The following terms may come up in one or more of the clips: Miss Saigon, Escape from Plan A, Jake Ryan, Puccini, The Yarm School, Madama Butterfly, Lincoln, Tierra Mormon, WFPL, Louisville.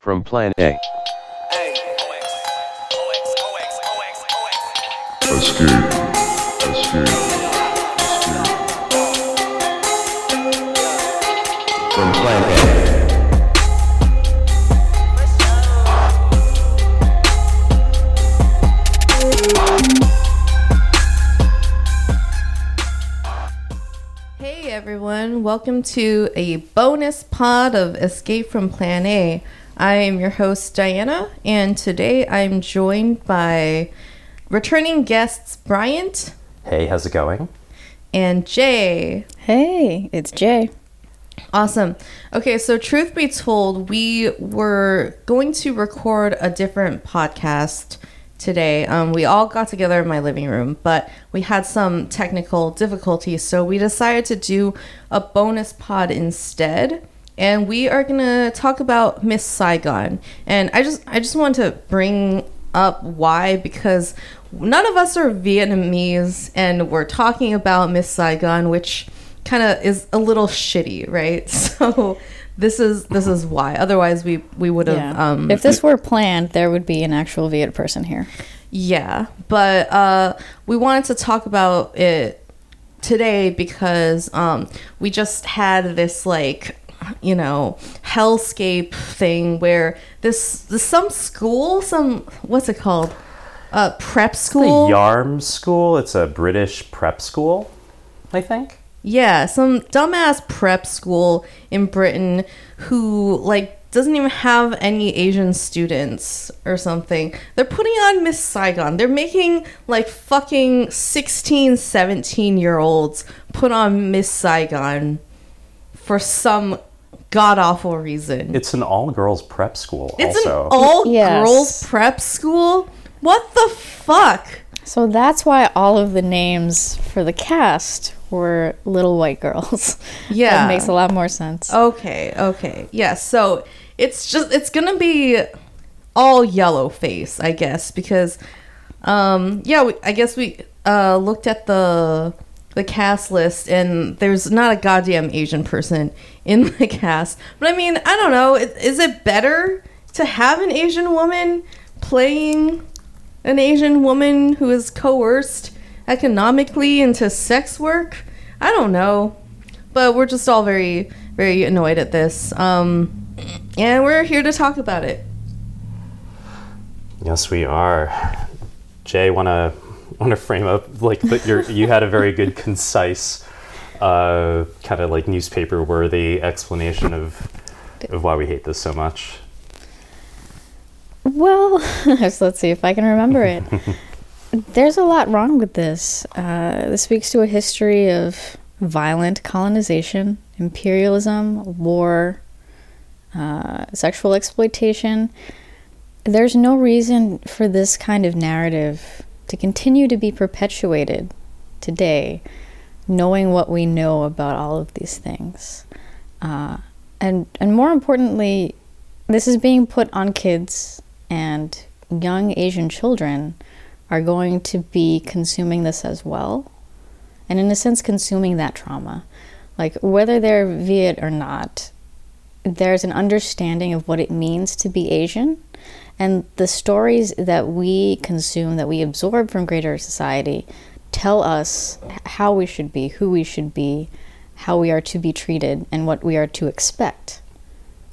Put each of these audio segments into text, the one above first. From Plan A. Escape. From Plan A. Welcome to a bonus pod of Escape from Plan A. I am your host, Diana, and today I'm joined by returning guests, Bryant. Hey, how's it going? And Jay. Hey, it's Jay. Awesome. Okay, so truth be told, we were going to record a different podcast today. We all got together in my living room, but we had some technical difficulties, so we decided to do a bonus pod instead, and we are gonna talk about Miss Saigon. And I just want to bring up why, because none of us are Vietnamese, and we're talking about Miss Saigon, which kind of is a little shitty, right? So This is why. Otherwise, we would have... Yeah. If this were planned, there would be an actual Viet person here. Yeah, but we wanted to talk about it today because we just had this, like, you know, hellscape thing where this some school, what's it called? Prep school? The Yarm School. It's a British prep school, I think. Yeah, some dumbass prep school in Britain who, like, doesn't even have any Asian students or something. They're putting on Miss Saigon. They're making, like, fucking 16, 17-year-olds put on Miss Saigon for some god-awful reason. It's an all-girls prep school also. It's an all-girls prep school? What the fuck? So that's why all of the names for the cast were little white girls. Yeah. That makes a lot more sense. Okay. Yeah, so it's going to be all yellow face, I guess, because, we looked at the cast list, and there's not a goddamn Asian person in the cast. But, I mean, I don't know. Is it better to have an Asian woman playing an Asian woman who is coerced economically into sex work? I don't know. But we're just all very, very annoyed at this. And we're here to talk about it. Yes, we are. Jay, wanna frame up, like, that you had a very good, concise, kind of like newspaper-worthy explanation of why we hate this so much. Well, so let's see if I can remember it. There's a lot wrong with this. This speaks to a history of violent colonization, imperialism, war, sexual exploitation. There's no reason for this kind of narrative to continue to be perpetuated today, knowing what we know about all of these things. And more importantly, this is being put on kids, and young Asian children are going to be consuming this as well, and in a sense consuming that trauma. Like, whether they're Viet or not, there's an understanding of what it means to be Asian, and the stories that we consume, that we absorb from greater society, tell us how we should be, who we should be, how we are to be treated, and what we are to expect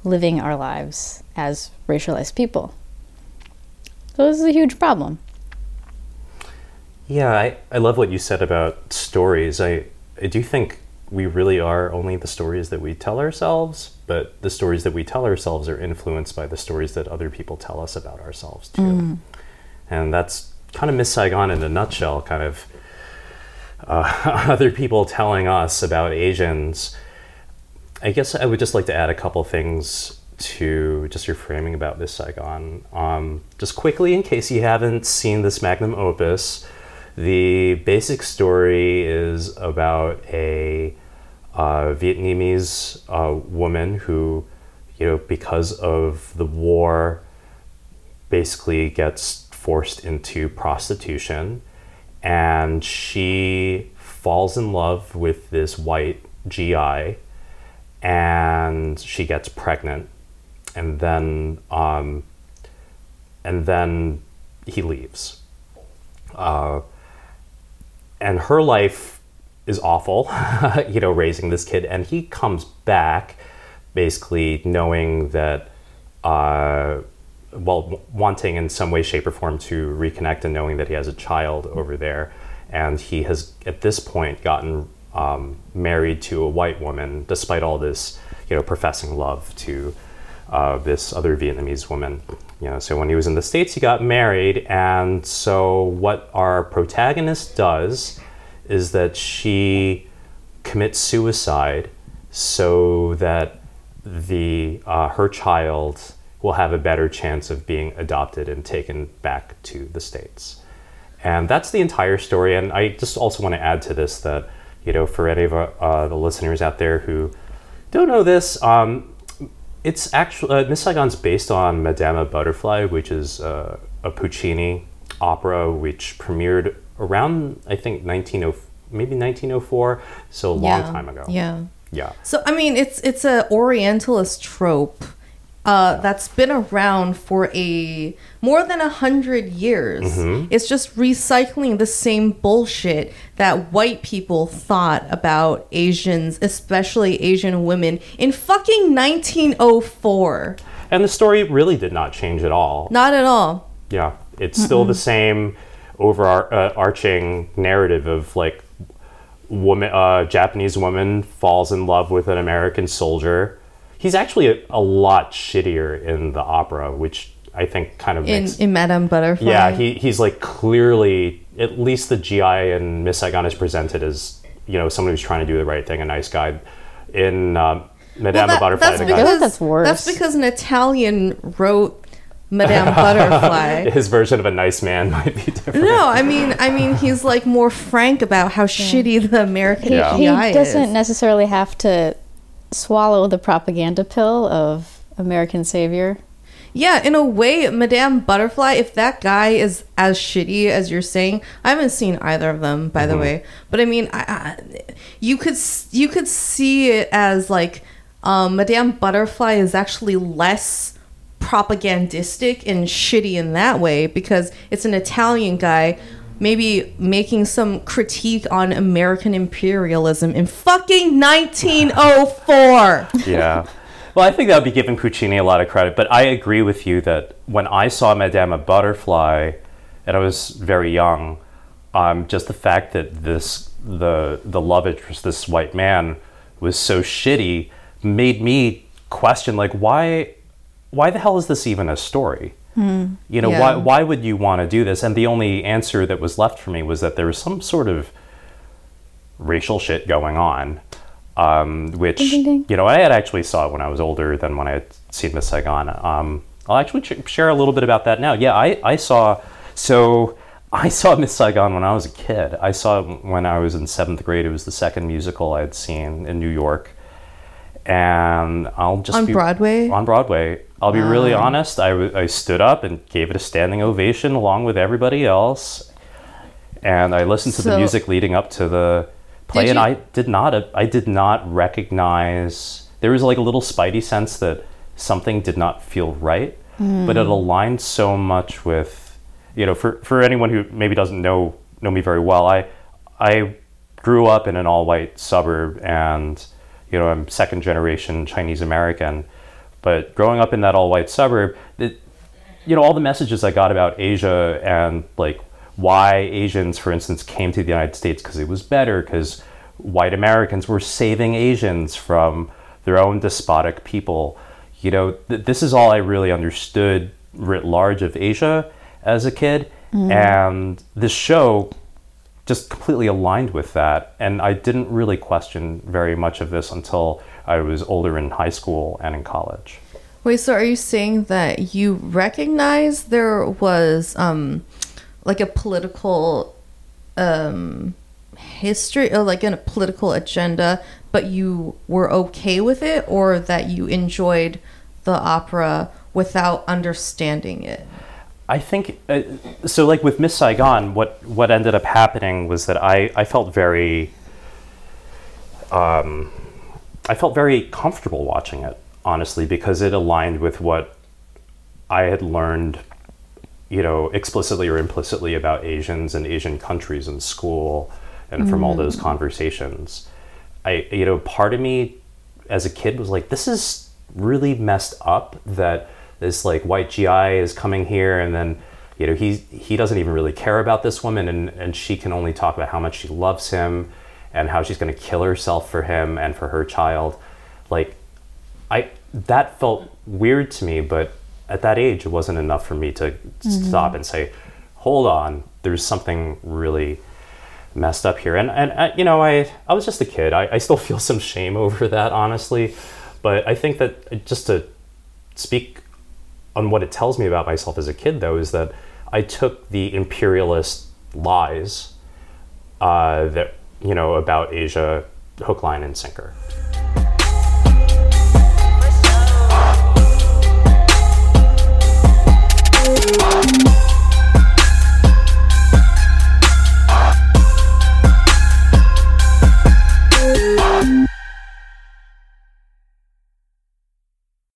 living our lives as racialized people. So this is a huge problem. Yeah, I love what you said about stories. I do think we really are only the stories that we tell ourselves, but the stories that we tell ourselves are influenced by the stories that other people tell us about ourselves, too. Mm. And that's kind of Miss Saigon in a nutshell, kind of other people telling us about Asians. I guess I would just like to add a couple things to just your framing about Miss Saigon. Just quickly, in case you haven't seen this magnum opus, the basic story is about a Vietnamese woman who, you know, because of the war, basically gets forced into prostitution, and she falls in love with this white GI, and she gets pregnant. and then he leaves. And her life is awful, you know, raising this kid. And he comes back, basically knowing that, wanting in some way, shape, or form to reconnect, and knowing that he has a child over there. And he has, at this point, gotten married to a white woman, despite all this, you know, professing love to this other Vietnamese woman. You know, so when he was in the States, he got married. And so what our protagonist does is that she commits suicide so that the her child will have a better chance of being adopted and taken back to the States. And that's the entire story. And I just also want to add to this that, you know, for any of the listeners out there who don't know this, it's actually, Miss Saigon's based on Madama Butterfly, which is a Puccini opera, which premiered around, I think, 1904, so a long time ago. Yeah. So, I mean, it's an Orientalist trope that's been around for more than 100 years. Mm-hmm. It's just recycling the same bullshit that white people thought about Asians, especially Asian women, in fucking 1904. And the story really did not change at all. Not at all. Yeah. It's still the same overarching narrative of, like, Japanese woman falls in love with an American soldier. He's actually a lot shittier in the opera, which I think kind of makes... In Madame Butterfly. Yeah, he's like clearly, at least the GI in Miss Saigon is presented as, you know, someone who's trying to do the right thing, a nice guy. In Madame Butterfly... That's worse. That's because an Italian wrote Madame Butterfly. His version of a nice man might be different. No, I mean, he's like more frank about how shitty the American GI is. He doesn't necessarily have to swallow the propaganda pill of American savior. Yeah, in a way, Madame Butterfly, if that guy is as shitty as you're saying, I haven't seen either of them, by the way. But I mean, you could see it as like Madame Butterfly is actually less propagandistic and shitty in that way, because it's an Italian guy maybe making some critique on American imperialism in fucking 1904. Yeah. Well, I think that would be giving Puccini a lot of credit, but I agree with you that when I saw Madama Butterfly, and I was very young, just the fact that the love interest, this white man, was so shitty made me question, like, why the hell is this even a story? You know, why would you want to do this? And the only answer that was left for me was that there was some sort of racial shit going on, which, you know, I had actually saw it when I was older than when I had seen Miss Saigon. I'll actually share a little bit about that now. Yeah, I saw Miss Saigon when I was a kid. I saw it when I was in 7th grade. It was the second musical I had seen in New York. And I'll just on Broadway? On Broadway. I'll be really honest, I stood up and gave it a standing ovation along with everybody else. And I listened to the music leading up to the play, and I did not recognize. There was like a little spidey sense that something did not feel right, but it aligned so much with, you know, for anyone who maybe doesn't know me very well, I grew up in an all-white suburb, and, you know, I'm second generation Chinese American. But growing up in that all-white suburb, you know, all the messages I got about Asia and, like, why Asians, for instance, came to the United States because it was better, because white Americans were saving Asians from their own despotic people. You know, this is all I really understood writ large of Asia as a kid. And this show just completely aligned with that. And I didn't really question very much of this until I was older, in high school and in college. Wait, so are you saying that you recognize there was like a political history, or like a political agenda, but you were okay with it, or that you enjoyed the opera without understanding it? I think, so like with Miss Saigon, what ended up happening was that I felt very comfortable watching it. honestly, because it aligned with what I had learned, you know, explicitly or implicitly about Asians and Asian countries in school and from all those conversations. I, you know, part of me as a kid was like, this is really messed up that this like white GI is coming here and then, you know, he doesn't even really care about this woman, and she can only talk about how much she loves him and how she's going to kill herself for him and for her child. Like, that felt weird to me, but at that age, it wasn't enough for me to stop and say, hold on, there's something really messed up here. And you know, I was just a kid. I still feel some shame over that, honestly. But I think that just to speak on what it tells me about myself as a kid, though, is that I took the imperialist lies that, you know, about Asia hook, line, and sinker.